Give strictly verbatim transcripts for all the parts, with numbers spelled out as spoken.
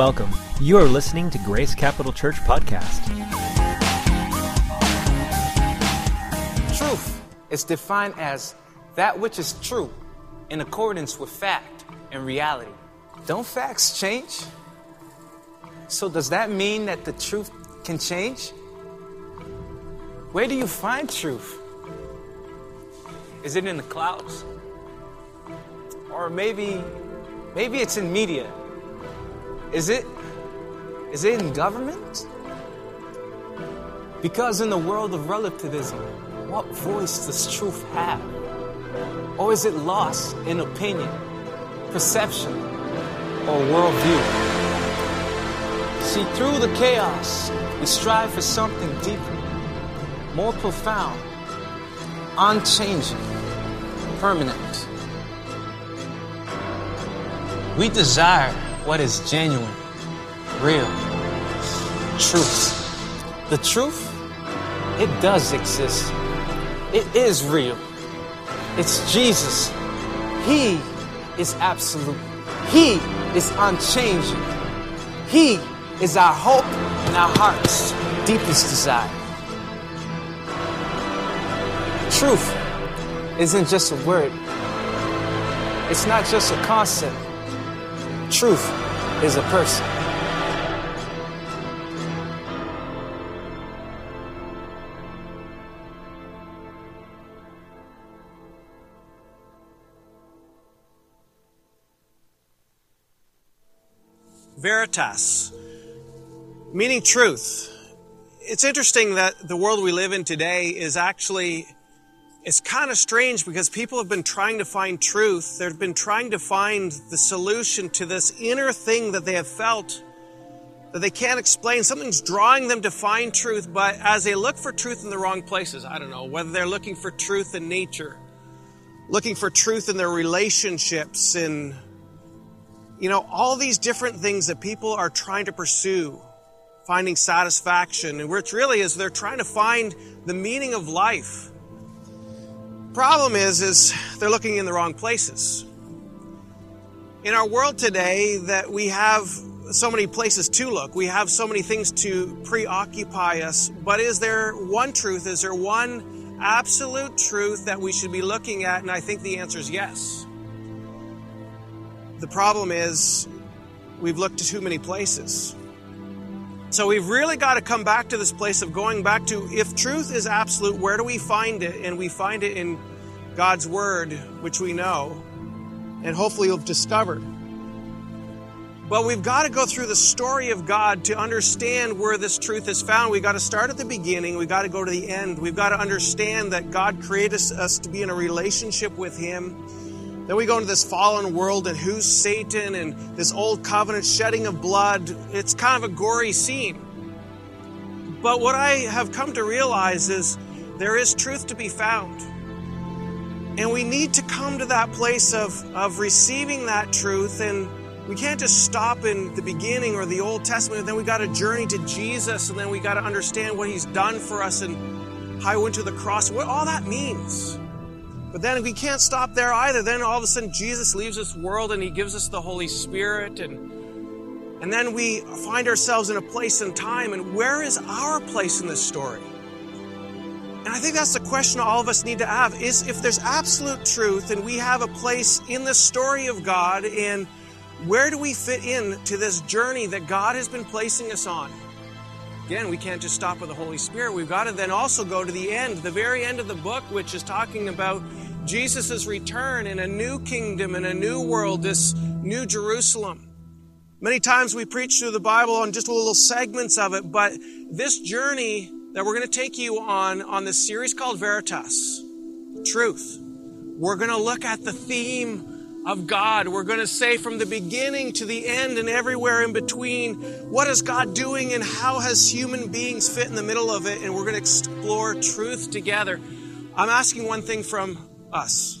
Welcome. You are listening to Grace Capital Church Podcast. Truth is defined as that which is true in accordance with fact and reality. Don't facts change? So does that mean that the truth can change? Where do you find truth? Is it in the clouds? Or maybe, maybe it's in media. Is it, is it in government? Because in the world of relativism, what voice does truth have? Or is it lost in opinion, perception, or worldview? See, through the chaos, we strive for something deeper, more profound, unchanging, permanent. We desire what is genuine, real, truth. The truth, it does exist. It is real. It's Jesus. He is absolute. He is unchanging. He is our hope and our heart's deepest desire. Truth isn't just a word. It's not just a concept. Truth is a person. Veritas, meaning truth. It's interesting that the world we live in today is actually, it's kind of strange because people have been trying to find truth. They've been trying to find the solution to this inner thing that they have felt that they can't explain. Something's drawing them to find truth, but as they look for truth in the wrong places, I don't know, whether they're looking for truth in nature, looking for truth in their relationships, in, you know, all these different things that people are trying to pursue, finding satisfaction. And which really is they're trying to find the meaning of life. Problem is, is they're looking in the wrong places. In our world today, that we have so many places to look, we have so many things to preoccupy us, but is there one truth? Is there one absolute truth that we should be looking at? And I think the answer is yes. The problem is we've looked to too many places. So we've really got to come back to this place of going back to, if truth is absolute, where do we find it? And we find it in God's word, which we know, and hopefully you've discovered. But we've got to go through the story of God to understand where this truth is found. We've got to start at the beginning. We've got to go to the end. We've got to understand that God created us to be in a relationship with him. Then we go into this fallen world and who's Satan and this old covenant shedding of blood. It's kind of a gory scene. But what I have come to realize is there is truth to be found. And we need to come to that place of, of receiving that truth. And we can't just stop in the beginning or the Old Testament. And then we got to journey to Jesus. And then we got to understand what he's done for us and how he went to the cross, what all that means. But then we can't stop there either. Then all of a sudden Jesus leaves this world and he gives us the Holy Spirit. And, and then we find ourselves in a place and time. And where is our place in this story? And I think that's the question all of us need to have, is if there's absolute truth and we have a place in the story of God, and where do we fit in to this journey that God has been placing us on? Again, we can't just stop with the Holy Spirit. We've got to then also go to the end, the very end of the book, which is talking about Jesus' return in a new kingdom, in a new world, this new Jerusalem. Many times we preach through the Bible on just little segments of it, but this journey that we're going to take you on, on this series called Veritas, Truth, we're going to look at the theme of God. We're going to say from the beginning to the end and everywhere in between, what is God doing and how has human beings fit in the middle of it? And we're going to explore truth together. I'm asking one thing from us,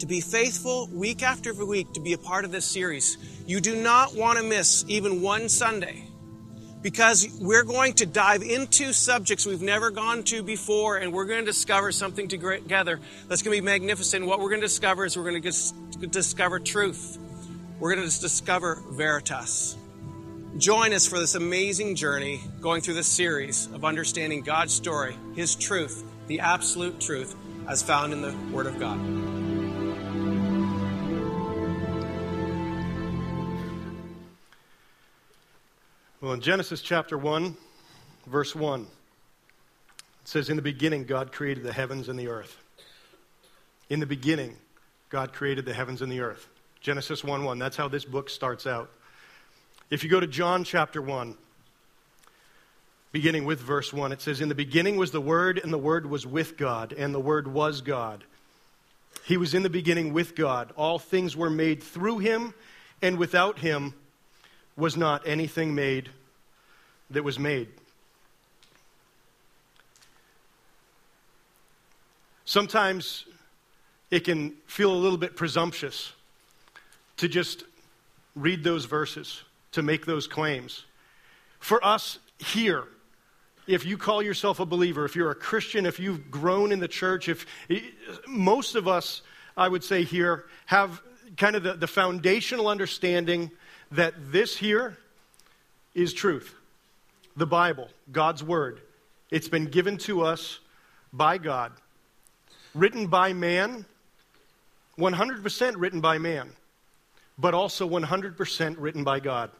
to be faithful week after week, to be a part of this series. You do not want to miss even one Sunday, because we're going to dive into subjects we've never gone to before, and we're going to discover something together that's going to be magnificent. What we're going to discover is we're going to discover truth. We're going to discover Veritas. Join us for this amazing journey going through this series of understanding God's story, His truth, the absolute truth, as found in the Word of God. Well, in Genesis chapter one, verse one, it says, "In the beginning, God created the heavens and the earth." In the beginning, God created the heavens and the earth. Genesis one one, that's how this book starts out. If you go to John chapter one, beginning with verse one, it says, "In the beginning was the Word, and the Word was with God, and the Word was God. He was in the beginning with God. All things were made through Him, and without Him was not anything made that was made." Sometimes it can feel a little bit presumptuous to just read those verses, to make those claims. For us here, if you call yourself a believer, if you're a Christian, if you've grown in the church, if most of us, I would say here, have kind of the, the foundational understanding that this here is truth. The Bible, God's Word. It's been given to us by God. Written by man, one hundred percent written by man, but also one hundred percent written by God.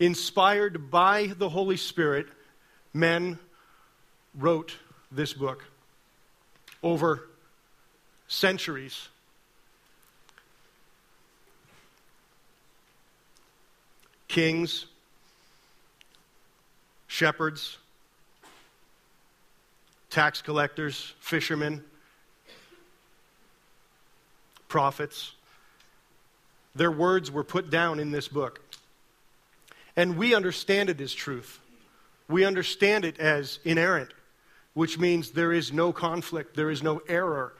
Inspired by the Holy Spirit, men wrote this book over centuries. Kings, shepherds, tax collectors, fishermen, prophets. Their words were put down in this book. And we understand it as truth. We understand it as inerrant, which means there is no conflict, there is no error.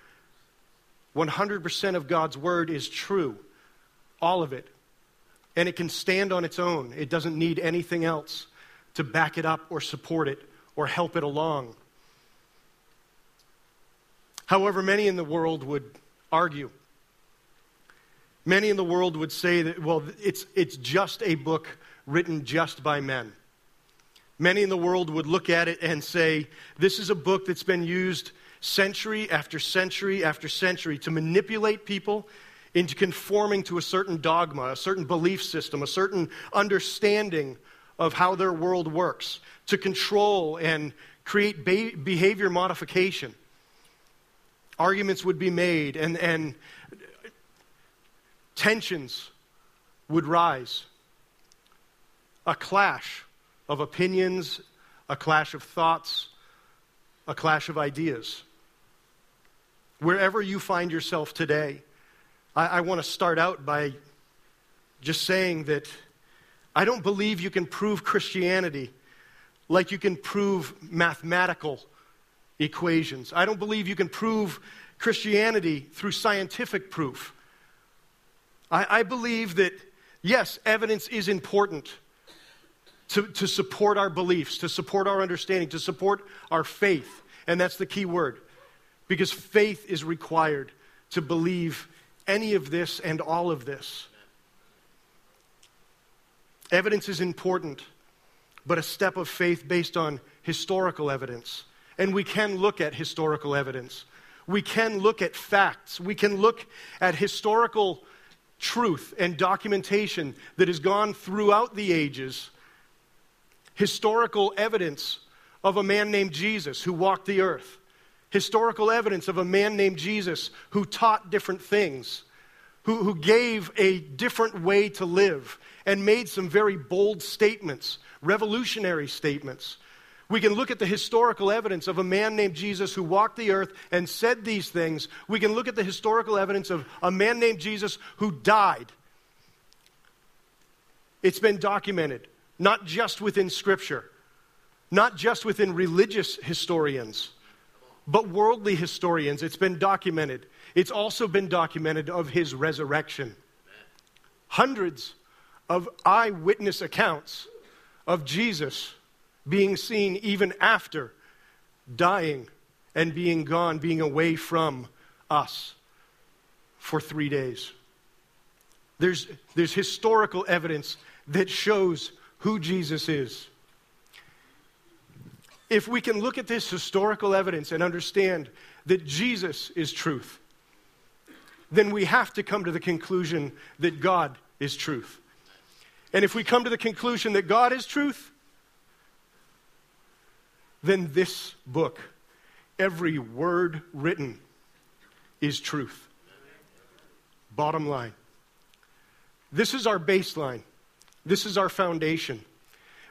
one hundred percent of God's Word is true, all of it. And it can stand on its own. It doesn't need anything else to back it up or support it or help it along. However, many in the world would argue. Many in the world would say that, well, it's, it's just a book written just by men. Many in the world would look at it and say, this is a book that's been used century after century after century to manipulate people into conforming to a certain dogma, a certain belief system, a certain understanding of how their world works, to control and create be- behavior modification. Arguments would be made and, and tensions would rise. A clash of opinions, a clash of thoughts, a clash of ideas. Wherever you find yourself today, I, I want to start out by just saying that I don't believe you can prove Christianity like you can prove mathematical equations. I don't believe you can prove Christianity through scientific proof. I, I believe that, yes, evidence is important to, to support our beliefs, to support our understanding, to support our faith. And that's the key word, because faith is required to believe any of this and all of this. Evidence is important, but a step of faith based on historical evidence. And we can look at historical evidence. We can look at facts. We can look at historical truth and documentation that has gone throughout the ages. Historical evidence of a man named Jesus who walked the earth. Historical evidence of a man named Jesus who taught different things, who, who gave a different way to live and made some very bold statements, revolutionary statements. We can look at the historical evidence of a man named Jesus who walked the earth and said these things. We can look at the historical evidence of a man named Jesus who died. It's been documented, not just within Scripture, not just within religious historians, but worldly historians. It's been documented. It's also been documented of His resurrection. Hundreds of eyewitness accounts of Jesus being seen even after dying and being gone, being away from us for three days. There's, there's historical evidence that shows who Jesus is. If we can look at this historical evidence and understand that Jesus is truth, then we have to come to the conclusion that God is truth. And if we come to the conclusion that God is truth, then this book, every word written, is truth. Bottom line. This is our baseline. This is our foundation.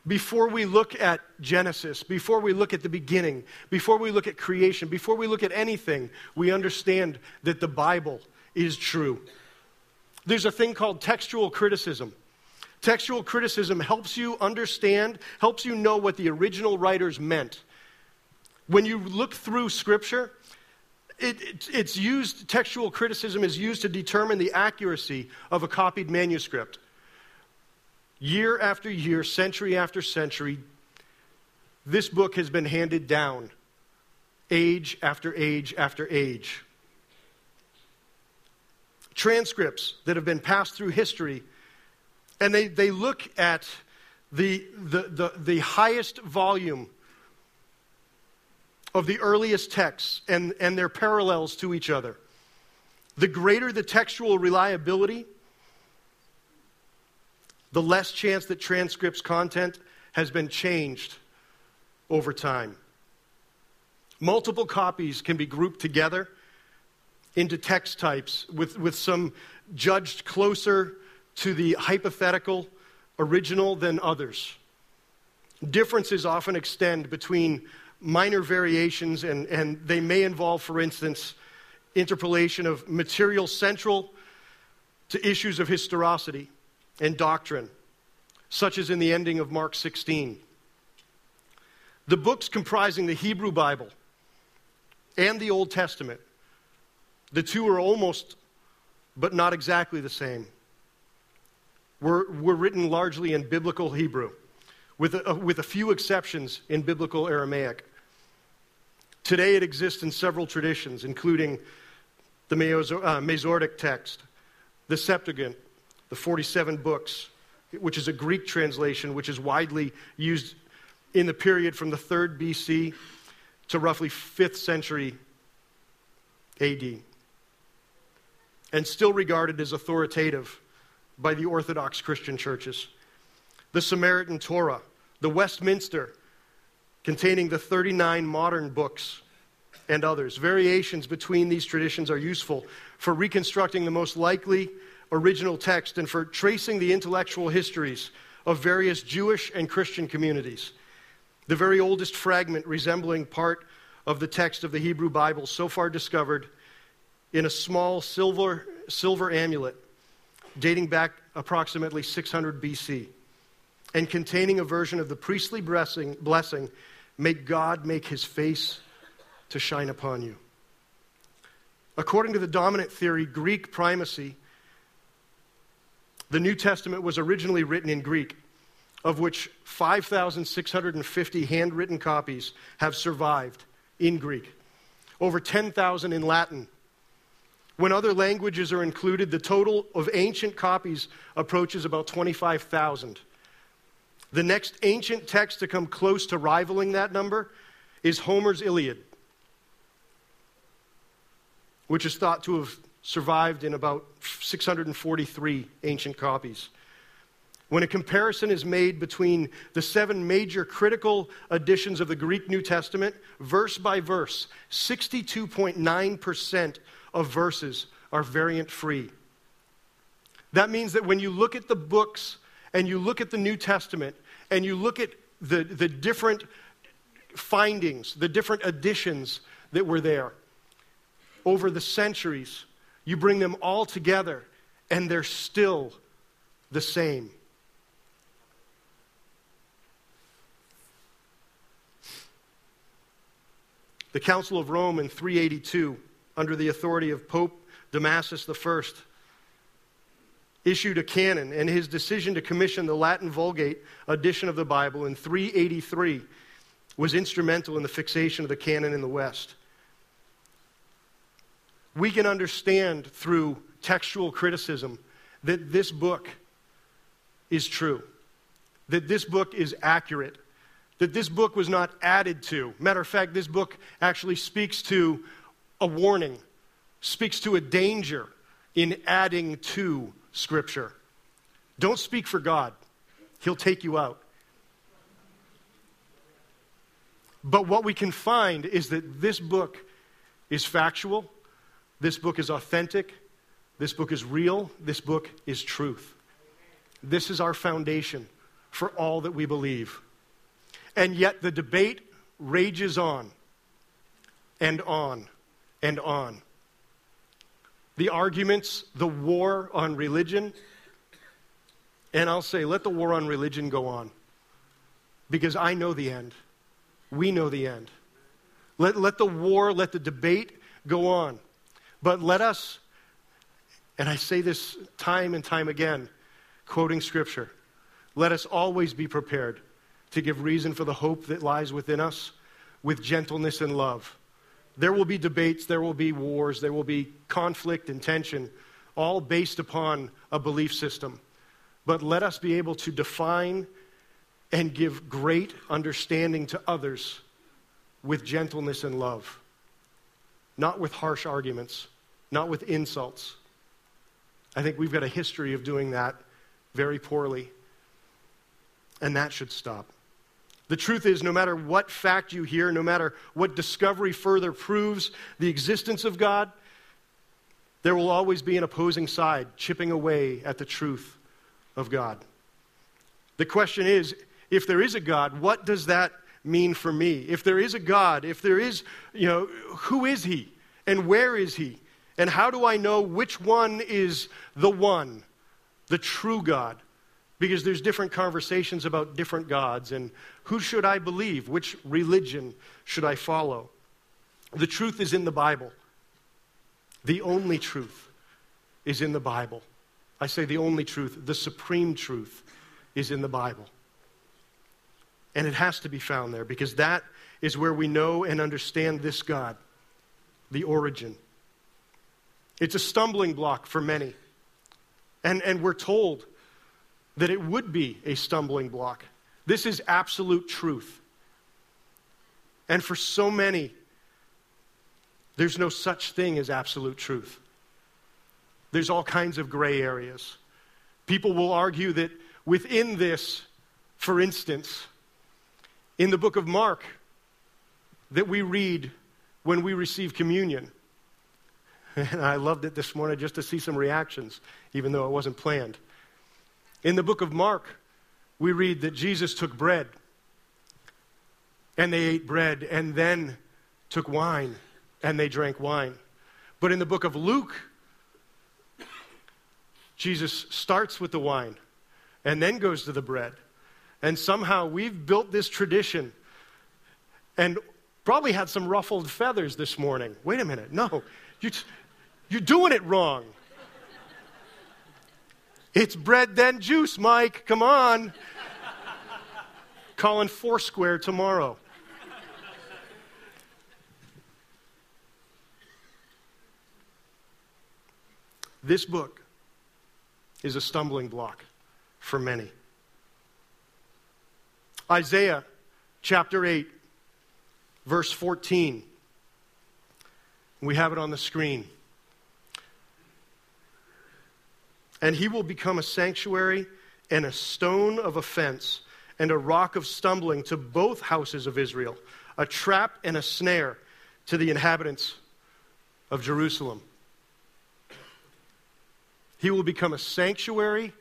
Before we look at Genesis, before we look at the beginning, before we look at creation, before we look at anything, we understand that the Bible is true. There's a thing called textual criticism. Textual criticism helps you understand, helps you know what the original writers meant. When you look through Scripture, it, it, it's used, textual criticism is used to determine the accuracy of a copied manuscript. Year after year, century after century, this book has been handed down, age after age after age. Transcripts that have been passed through history, and they, they look at the, the, the, the highest volume of the earliest texts and, and their parallels to each other. The greater the textual reliability, the less chance that transcripts' content has been changed over time. Multiple copies can be grouped together into text types with, with some judged closer to the hypothetical original than others. Differences often extend between minor variations, and, and they may involve, for instance, interpolation of material central to issues of historicity and doctrine, such as in the ending of Mark sixteen. The books comprising the Hebrew Bible and the Old Testament, the two are almost, but not exactly the same, were, were written largely in biblical Hebrew, with a, with a few exceptions in biblical Aramaic. Today it exists in several traditions, including the Masoretic text, the Septuagint, the forty-seven books, which is a Greek translation, which is widely used in the period from the third B C to roughly fifth century A D, and still regarded as authoritative by the Orthodox Christian churches. The Samaritan Torah, the Westminster, containing the thirty-nine modern books and others. Variations between these traditions are useful for reconstructing the most likely original text and for tracing the intellectual histories of various Jewish and Christian communities. The very oldest fragment resembling part of the text of the Hebrew Bible so far discovered in a small silver, silver amulet dating back approximately six hundred B C and containing a version of the priestly blessing, blessing, may God make his face to shine upon you. According to the dominant theory, Greek primacy, the New Testament was originally written in Greek, of which five thousand six hundred fifty handwritten copies have survived in Greek, over ten thousand in Latin. When other languages are included, the total of ancient copies approaches about twenty-five thousand. The next ancient text to come close to rivaling that number is Homer's Iliad, which is thought to have survived in about six hundred forty-three ancient copies. When a comparison is made between the seven major critical editions of the Greek New Testament, verse by verse, sixty-two point nine percent of verses are variant-free. That means that when you look at the books and you look at the New Testament and you look at the, the different findings, the different additions that were there over the centuries, you bring them all together, and they're still the same. The Council of Rome in three eighty-two, under the authority of Pope Damasus the First, issued a canon, and his decision to commission the Latin Vulgate edition of the Bible in three eighty-three was instrumental in the fixation of the canon in the West. We can understand through textual criticism that this book is true, that this book is accurate, that this book was not added to. Matter of fact, this book actually speaks to a warning, speaks to a danger in adding to Scripture. Don't speak for God. He'll take you out. But what we can find is that this book is factual, this book is authentic, this book is real, this book is truth. This is our foundation for all that we believe. And yet the debate rages on and on and on. The arguments, the war on religion, and I'll say, let the war on religion go on, because I know the end. We know the end. Let, let the war, let the debate go on. But let us, and I say this time and time again, quoting Scripture, let us always be prepared to give reason for the hope that lies within us with gentleness and love. There will be debates, there will be wars, there will be conflict and tension, all based upon a belief system. But let us be able to define and give great understanding to others with gentleness and love, not with harsh arguments, not with insults. I think we've got a history of doing that very poorly, and that should stop. The truth is, no matter what fact you hear, no matter what discovery further proves the existence of God, there will always be an opposing side chipping away at the truth of God. The question is, if there is a God, what does that mean for me? If there is a God, if there is, you know, who is he and where is he? And how do I know which one is the one, the true God? Because there's different conversations about different gods, and who should I believe? Which religion should I follow? The truth is in the Bible. The only truth is in the Bible. I say the only truth, the supreme truth is in the Bible. And it has to be found there, because that is where we know and understand this God, the origin. It's a stumbling block for many. And, and we're told that it would be a stumbling block. This is absolute truth. And for so many, there's no such thing as absolute truth. There's all kinds of gray areas. People will argue that within this, for instance, in the book of Mark that we read when we receive communion, and I loved it this morning just to see some reactions, even though it wasn't planned. In the book of Mark, we read that Jesus took bread, and they ate bread, and then took wine, and they drank wine. But in the book of Luke, Jesus starts with the wine, and then goes to the bread. And somehow we've built this tradition, and probably had some ruffled feathers this morning. Wait a minute, no, you're, you're doing it wrong. It's bread, then juice, Mike. Come on. Calling Foursquare tomorrow. This book is a stumbling block for many. Isaiah chapter eight, verse fourteen. We have it on the screen. And he will become a sanctuary and a stone of offense and a rock of stumbling to both houses of Israel, a trap and a snare to the inhabitants of Jerusalem. He will become a sanctuary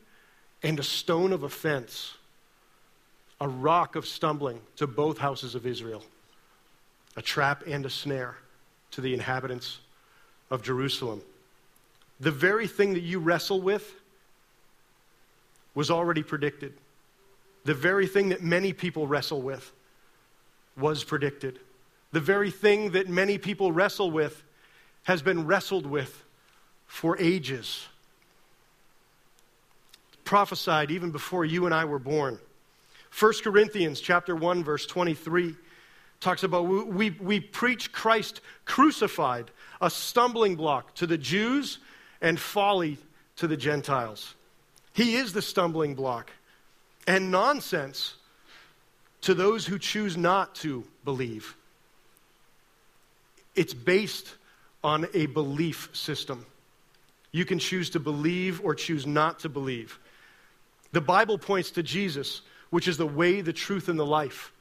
and a stone of offense, a rock of stumbling to both houses of Israel, a trap and a snare to the inhabitants of Jerusalem. The very thing that you wrestle with was already predicted. The very thing that many people wrestle with was predicted. The very thing that many people wrestle with has been wrestled with for ages. Prophesied even before you and I were born. First Corinthians chapter one, verse twenty-three talks about we, we, we preach Christ crucified, a stumbling block to the Jews and folly to the Gentiles. He is the stumbling block and nonsense to those who choose not to believe. It's based on a belief system. You can choose to believe or choose not to believe. The Bible points to Jesus, which is the way, the truth, and the life.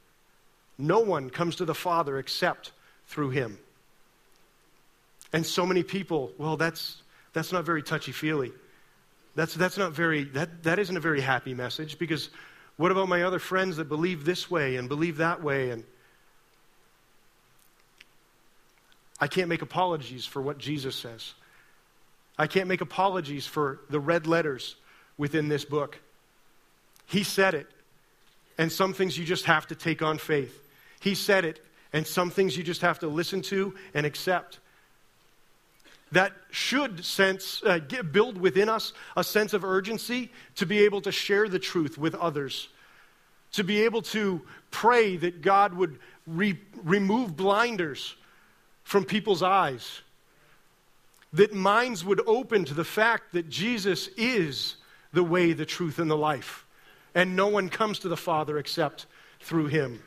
No one comes to the Father except through him. And so many people, well, that's that's not very touchy-feely. That's that's not very, that, that isn't a very happy message, because what about my other friends that believe this way and believe that way? And I can't make apologies for what Jesus says. I can't make apologies for the red letters within this book. He said it, and some things you just have to take on faith. He said it, and some things you just have to listen to and accept. That should sense uh, get, build within us a sense of urgency to be able to share the truth with others, to be able to pray that God would re- remove blinders from people's eyes, that minds would open to the fact that Jesus is the way, the truth, and the life, and no one comes to the Father except through him.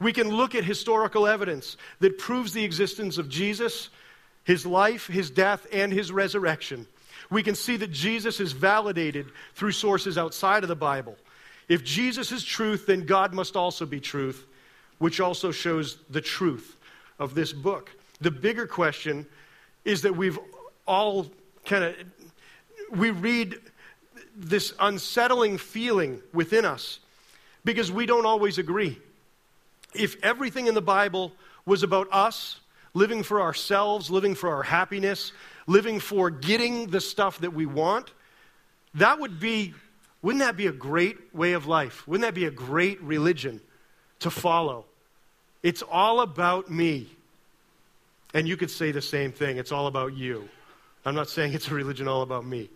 We can look at historical evidence that proves the existence of Jesus, his life, his death, and his resurrection. We can see that Jesus is validated through sources outside of the Bible. If Jesus is truth, then God must also be truth, which also shows the truth of this book. The bigger question is that we've all kind of, we read this unsettling feeling within us because we don't always agree. If everything in the Bible was about us, living for ourselves, living for our happiness, living for getting the stuff that we want, that would be, wouldn't that be a great way of life? Wouldn't that be a great religion to follow? It's all about me. And you could say the same thing. It's all about you. I'm not saying it's a religion all about me.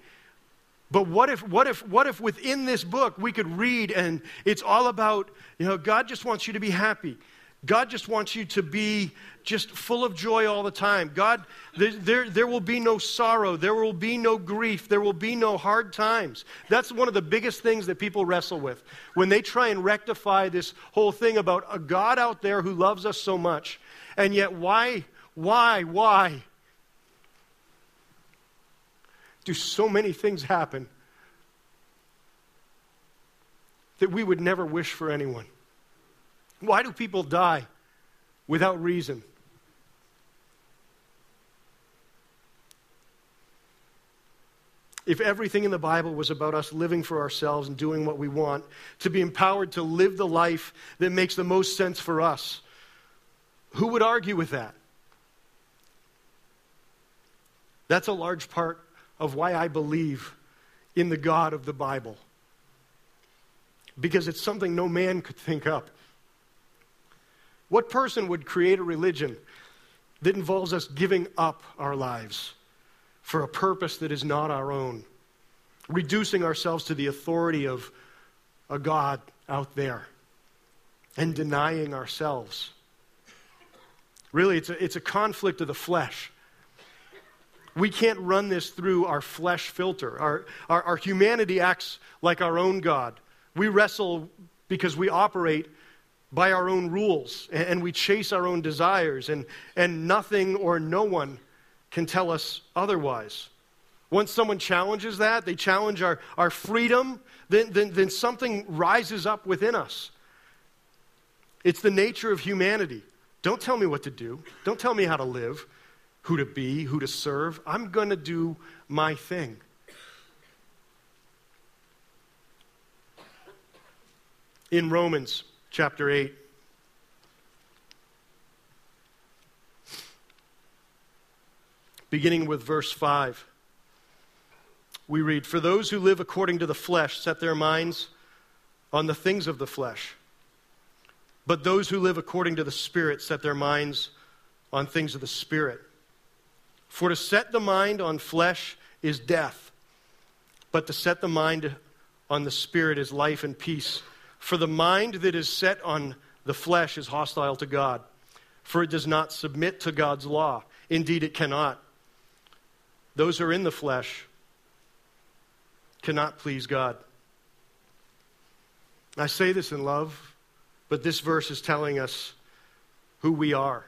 But what if, what if, what if within this book we could read and it's all about, you know, God just wants you to be happy. God just wants you to be just full of joy all the time. God, there, there there will be no sorrow. There will be no grief. There will be no hard times. That's one of the biggest things that people wrestle with. When they try and rectify this whole thing about a God out there who loves us so much, and yet why, why, why do so many things happen that we would never wish for anyone? Why do people die without reason? If everything in the Bible was about us living for ourselves and doing what we want, to be empowered to live the life that makes the most sense for us, who would argue with that? That's a large part of why I believe in the God of the Bible, because it's something no man could think up. What person would create a religion that involves us giving up our lives for a purpose that is not our own, reducing ourselves to the authority of a God out there, and denying ourselves? Really, it's a, it's a conflict of the flesh. We can't run this through our flesh filter. Our, our, our humanity acts like our own God. We wrestle because we operate by our own rules, and we chase our own desires, and, and nothing or no one can tell us otherwise. Once someone challenges that, they challenge our, our freedom, then, then, then something rises up within us. It's the nature of humanity. Don't tell me what to do. Don't tell me how to live, who to be, who to serve. I'm going to do my thing. In Romans chapter eight, beginning with verse five, we read, "For those who live according to the flesh set their minds on the things of the flesh, but those who live according to the Spirit set their minds on things of the Spirit. For to set the mind on flesh is death, but to set the mind on the Spirit is life and peace. For the mind that is set on the flesh is hostile to God, for it does not submit to God's law. Indeed, it cannot. Those who are in the flesh cannot please God." I say this in love, but this verse is telling us who we are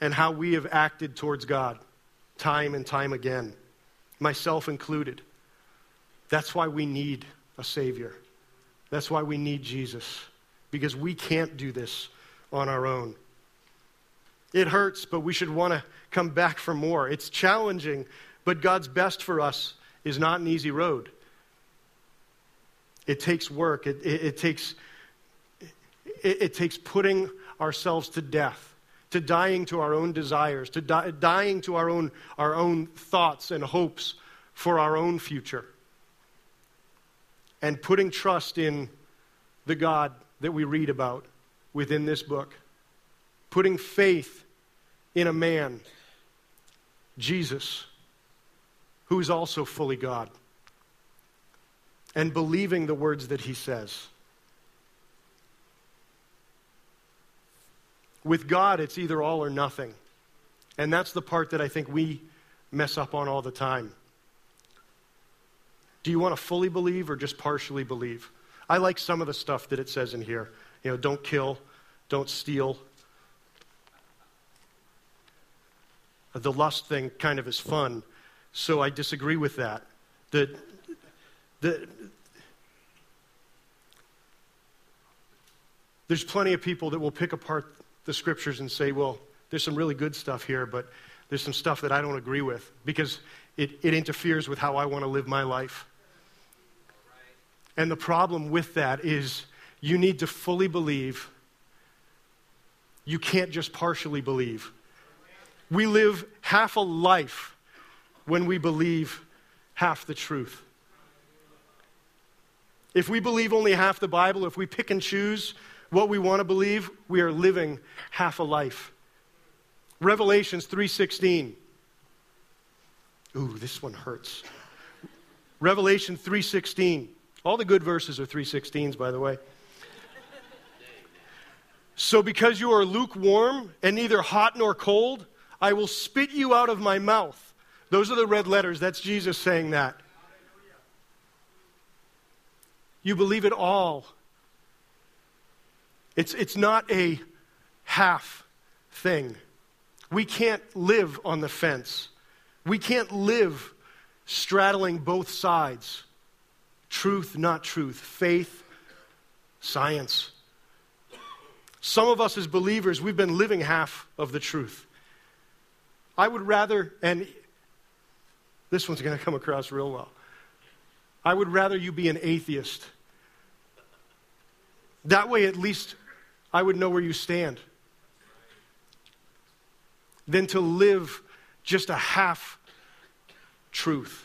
and how we have acted towards God time and time again, myself included. That's why we need a Savior. That's why we need Jesus, because we can't do this on our own. It hurts, but we should want to come back for more. It's challenging, but God's best for us is not an easy road. It takes work. It, it, it takes it, it takes putting ourselves to death, to dying to our own desires, to di- dying to our own our own thoughts and hopes for our own future, and putting trust in the God that we read about within this book, putting faith in a man, Jesus, who is also fully God, and believing the words that he says. With God, it's either all or nothing. And that's the part that I think we mess up on all the time. Do you want to fully believe or just partially believe? I like some of the stuff that it says in here. You know, don't kill, don't steal. The lust thing kind of is fun, so I disagree with that. The, the, there's plenty of people that will pick apart the scriptures and say, well, there's some really good stuff here, but there's some stuff that I don't agree with because it, it interferes with how I want to live my life. And the problem with that is you need to fully believe. You can't just partially believe. We live half a life when we believe half the truth. If we believe only half the Bible, if we pick and choose what we want to believe, we are living half a life. Revelations three sixteen. Ooh, this one hurts. Revelation three sixteen. All the good verses are three sixteens, by the way. So because you are lukewarm and neither hot nor cold, I will spit you out of my mouth. Those are the red letters. That's Jesus saying that. You believe it all. It's, it's not a half thing. We can't live on the fence. We can't live straddling both sides. Truth, not truth. Faith, science. Some of us as believers, we've been living half of the truth. I would rather, and this one's going to come across real well, I would rather you be an atheist. That way, at least, I would know where you stand than to live just a half truth.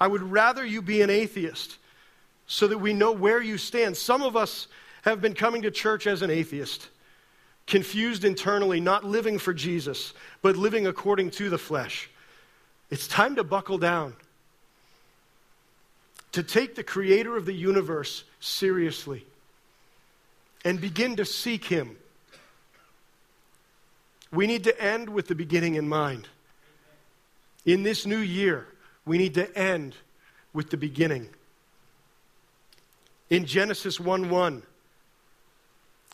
I would rather you be an atheist so that we know where you stand. Some of us have been coming to church as an atheist, confused internally, not living for Jesus, but living according to the flesh. It's time to buckle down, to take the creator of the universe seriously and begin to seek him. We need to end with the beginning in mind. In this new year, we need to end with the beginning. In Genesis one one,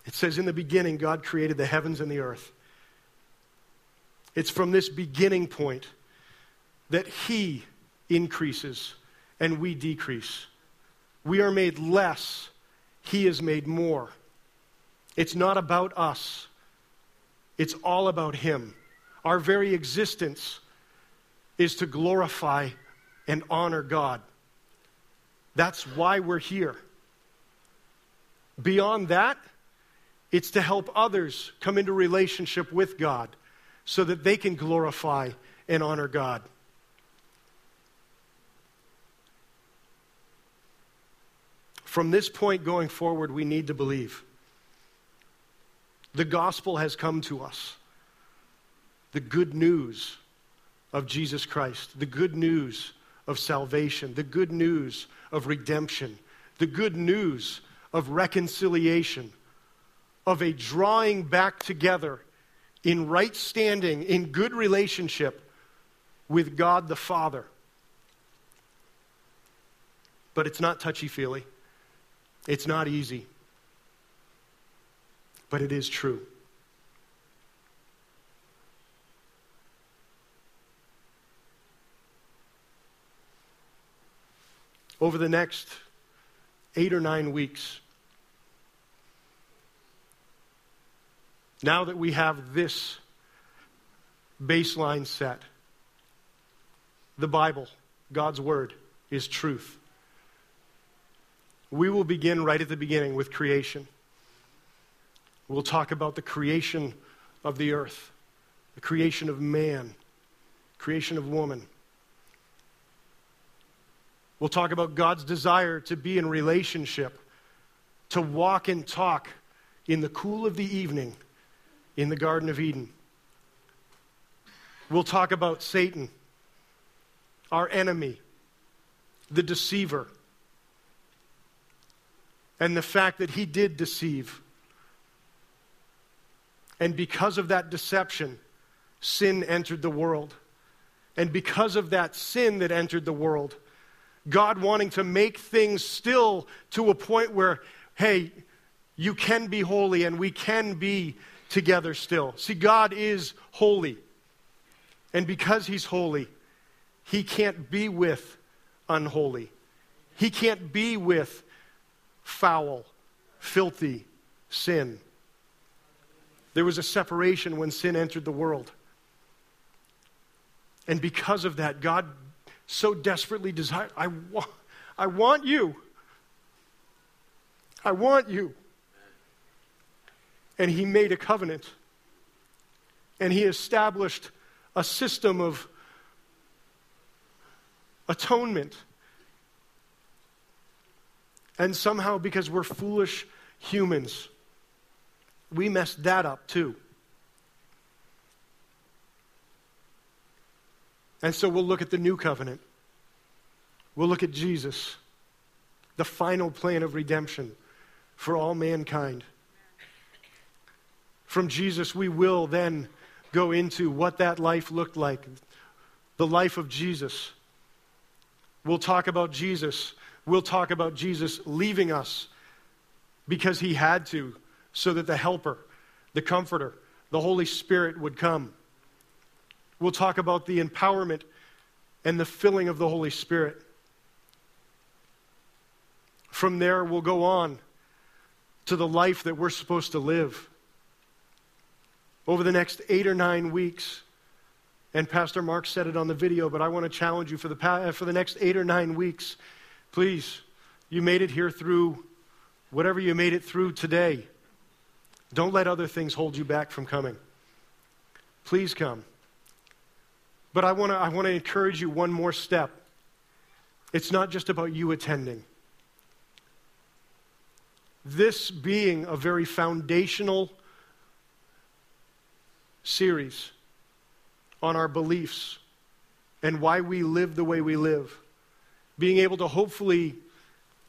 it says, in the beginning, God created the heavens and the earth. It's from this beginning point that he increases and we decrease. We are made less. He is made more. It's not about us. It's all about him. Our very existence is to glorify and honor God. That's why we're here. Beyond that, it's to help others come into relationship with God so that they can glorify and honor God. From this point going forward, we need to believe. The gospel has come to us. The good news of Jesus Christ, the good news of salvation, the good news of redemption, the good news of reconciliation, of a drawing back together in right standing, in good relationship with God the Father. but it's not touchy-feely. It's not easy, but it is true. Over the next eight or nine weeks, now that we have this baseline set, the Bible, God's Word, is truth. We will begin right at the beginning with creation. We'll talk about the creation of the earth, the creation of man, creation of woman. We'll talk about God's desire to be in relationship, to walk and talk in the cool of the evening in the Garden of Eden. We'll talk about Satan, our enemy, the deceiver, and the fact that he did deceive. And because of that deception, sin entered the world. And because of that sin that entered the world, God wanting to make things still to a point where, hey, you can be holy and we can be together still. See, God is holy. And because he's holy, he can't be with unholy. He can't be with foul, filthy sin. There was a separation when sin entered the world. And because of that, God so desperately desired, I want, I want you. I want you. And he made a covenant. And he established a system of atonement. And somehow, because we're foolish humans, we messed that up too. And so we'll look at the new covenant. We'll look at Jesus, the final plan of redemption for all mankind. From Jesus, we will then go into what that life looked like, the life of Jesus. We'll talk about Jesus. We'll talk about Jesus leaving us because he had to, so that the Helper, the Comforter, the Holy Spirit would come. We'll talk about the empowerment and the filling of the Holy Spirit. From there, we'll go on to the life that we're supposed to live. Over the next eight or nine weeks, and Pastor Mark said it on the video, but I want to challenge you for the pa- for the next eight or nine weeks, please, you made it here through whatever you made it through today. Don't let other things hold you back from coming. Please come. But I want to I want to encourage you one more step. It's not just about you attending. This being a very foundational series on our beliefs and why we live the way we live, being able to hopefully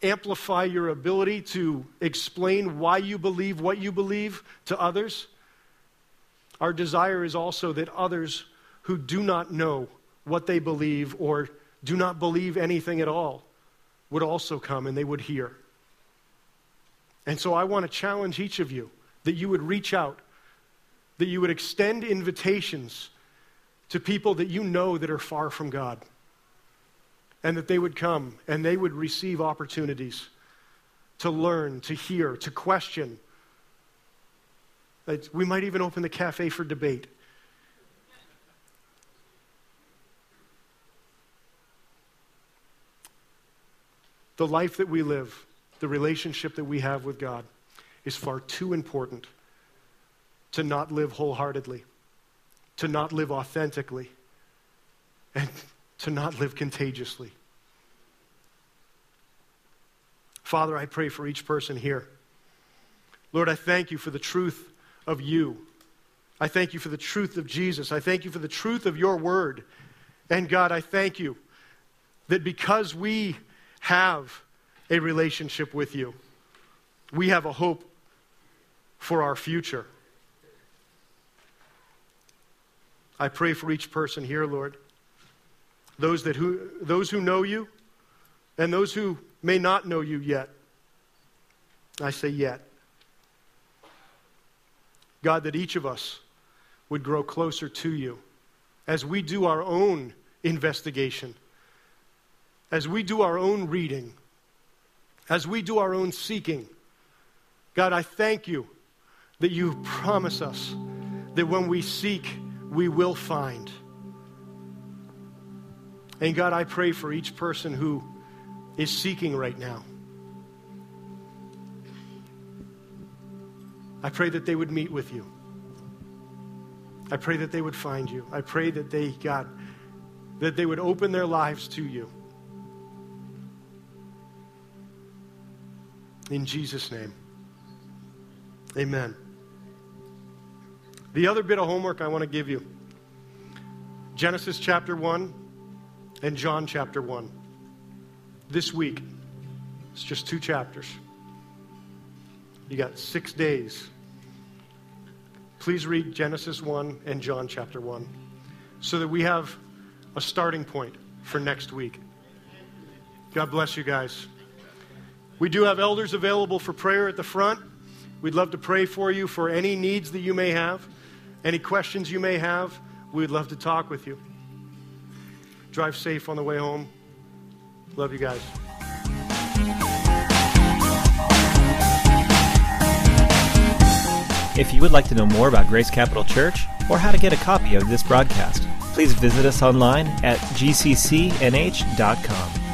amplify your ability to explain why you believe what you believe to others. Our desire is also that others who do not know what they believe or do not believe anything at all would also come and they would hear. And so I want to challenge each of you that you would reach out, that you would extend invitations to people that you know that are far from God, and that they would come and they would receive opportunities to learn, to hear, to question. We might even open the cafe for debate. The life that we live, the relationship that we have with God is far too important to not live wholeheartedly, to not live authentically, and to not live contagiously. Father, I pray for each person here. Lord, I thank you for the truth of you. I thank you for the truth of Jesus. I thank you for the truth of your word. And God, I thank you that because we have a relationship with you, we have a hope for our future. I pray for each person here, Lord, those that who those who know you and those who may not know you yet. I say yet. God, that each of us would grow closer to you as we do our own investigation, as we do our own reading, as we do our own seeking. God, I thank you that you promise us that when we seek, we will find. And God, I pray for each person who is seeking right now. I pray that they would meet with you. I pray that they would find you. I pray that they, God, that they would open their lives to you. In Jesus' name, amen. The other bit of homework I want to give you, Genesis chapter one and John chapter one. This week, it's just two chapters. You got six days. Please read Genesis one and John chapter one so that we have a starting point for next week. God bless you guys. We do have elders available for prayer at the front. We'd love to pray for you for any needs that you may have, any questions you may have. We'd love to talk with you. Drive safe on the way home. Love you guys. If you would like to know more about Grace Capital Church or how to get a copy of this broadcast, please visit us online at g c c n h dot com.